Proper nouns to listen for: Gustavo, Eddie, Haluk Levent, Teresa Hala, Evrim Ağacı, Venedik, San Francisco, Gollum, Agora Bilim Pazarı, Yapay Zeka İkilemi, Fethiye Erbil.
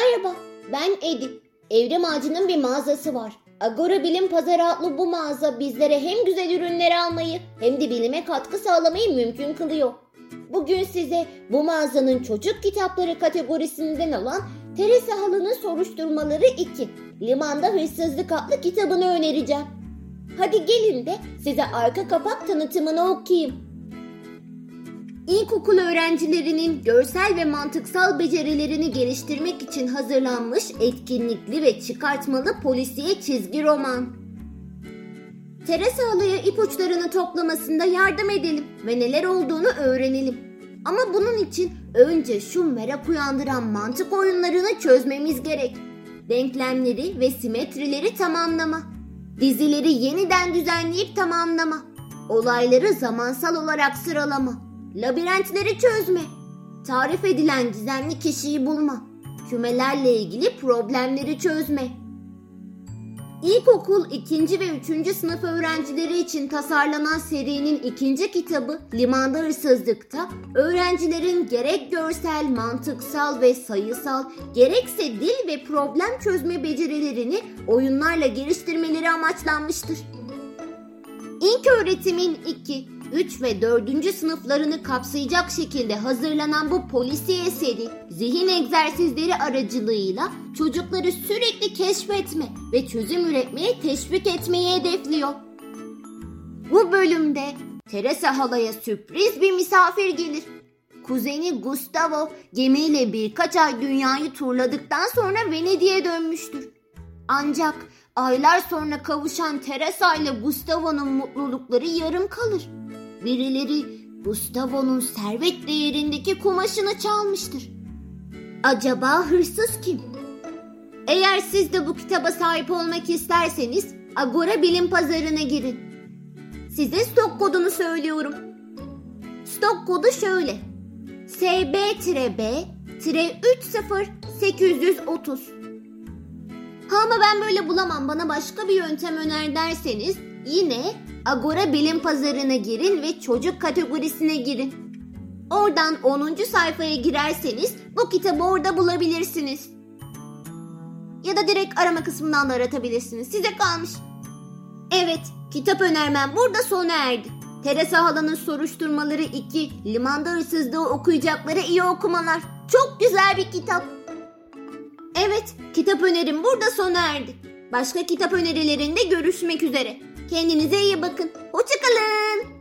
Merhaba, ben Eddie. Evrim Ağacı'nın bir mağazası var. Agora Bilim Pazarı adlı bu mağaza bizlere hem güzel ürünleri almayı hem de bilime katkı sağlamayı mümkün kılıyor. Bugün size bu mağazanın çocuk kitapları kategorisinden olan Teresa Hala'nın Soruşturmaları 2, Limanda Hırsızlık adlı kitabını önereceğim. Hadi gelin de size arka kapak tanıtımını okuyayım. İlkokul öğrencilerinin görsel ve mantıksal becerilerini geliştirmek için hazırlanmış etkinlikli ve çıkartmalı polisiye çizgi roman. Teresa Hala'ya ipuçlarını toplamasında yardım edelim ve neler olduğunu öğrenelim. Ama bunun için önce şu merak uyandıran mantık oyunlarını çözmemiz gerek. Denklemleri ve simetrileri tamamlama. Dizileri yeniden düzenleyip tamamlama. Olayları zamansal olarak sıralama. Labirentleri çözme, tarif edilen gizemli kişiyi bulma, kümelerle ilgili problemleri çözme. İlkokul 2. ve 3. sınıf öğrencileri için tasarlanan serinin 2. kitabı Limanda Hırsızlık'ta öğrencilerin gerek görsel, mantıksal ve sayısal, gerekse dil ve problem çözme becerilerini oyunlarla geliştirmeleri amaçlanmıştır. İlköğretimin 2. 3 ve 4. sınıflarını kapsayacak şekilde hazırlanan bu polisiye seri, zihin egzersizleri aracılığıyla çocukları sürekli keşfetme ve çözüm üretmeye teşvik etmeyi hedefliyor. Bu bölümde Teresa Hala'ya sürpriz bir misafir gelir. Kuzeni Gustavo gemiyle birkaç ay dünyayı turladıktan sonra Venedik'e dönmüştür. Ancak aylar sonra kavuşan Teresa ile Gustavo'nun mutlulukları yarım kalır. Birileri Gustavo'nun servet değerindeki kumaşını çalmıştır. Acaba hırsız kim? Eğer siz de bu kitaba sahip olmak isterseniz Agora Bilim Pazarı'na girin. Size stok kodunu söylüyorum. Stok kodu şöyle: SB-B-30830. Ha ama ben böyle bulamam, bana başka bir yöntem öner derseniz yine Agora Bilim Pazarı'na girin ve çocuk kategorisine girin. Oradan 10. sayfaya girerseniz bu kitabı orada bulabilirsiniz. Ya da direkt arama kısmından da aratabilirsiniz. Size kalmış. Evet, kitap önermem burada sona erdi. Teresa Hala'nın Soruşturmaları 2, Limanda Hırsızlığı okuyacaklara iyi okumalar. Çok güzel bir kitap. Evet, kitap önerim burada sona erdi. Başka kitap önerilerinde görüşmek üzere. Kendinize iyi bakın. Hoşça kalın.